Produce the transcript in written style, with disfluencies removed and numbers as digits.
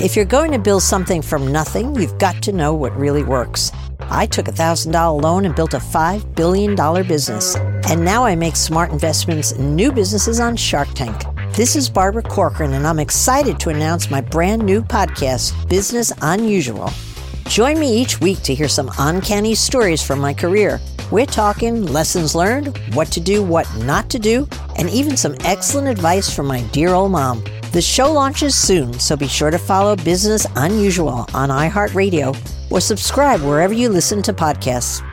If you're going to build something from nothing, you've got to know what really works. I took a $1,000 loan and built a $5 billion business. And now I make smart investments in new businesses on Shark Tank. This is Barbara Corcoran, and I'm excited to announce my brand new podcast, Business Unusual. Join me each week to hear some uncanny stories from my career. We're talking lessons learned, what to do, what not to do, and even some excellent advice from my dear old mom. The show launches soon, so be sure to follow Business Unusual on iHeartRadio or subscribe wherever you listen to podcasts.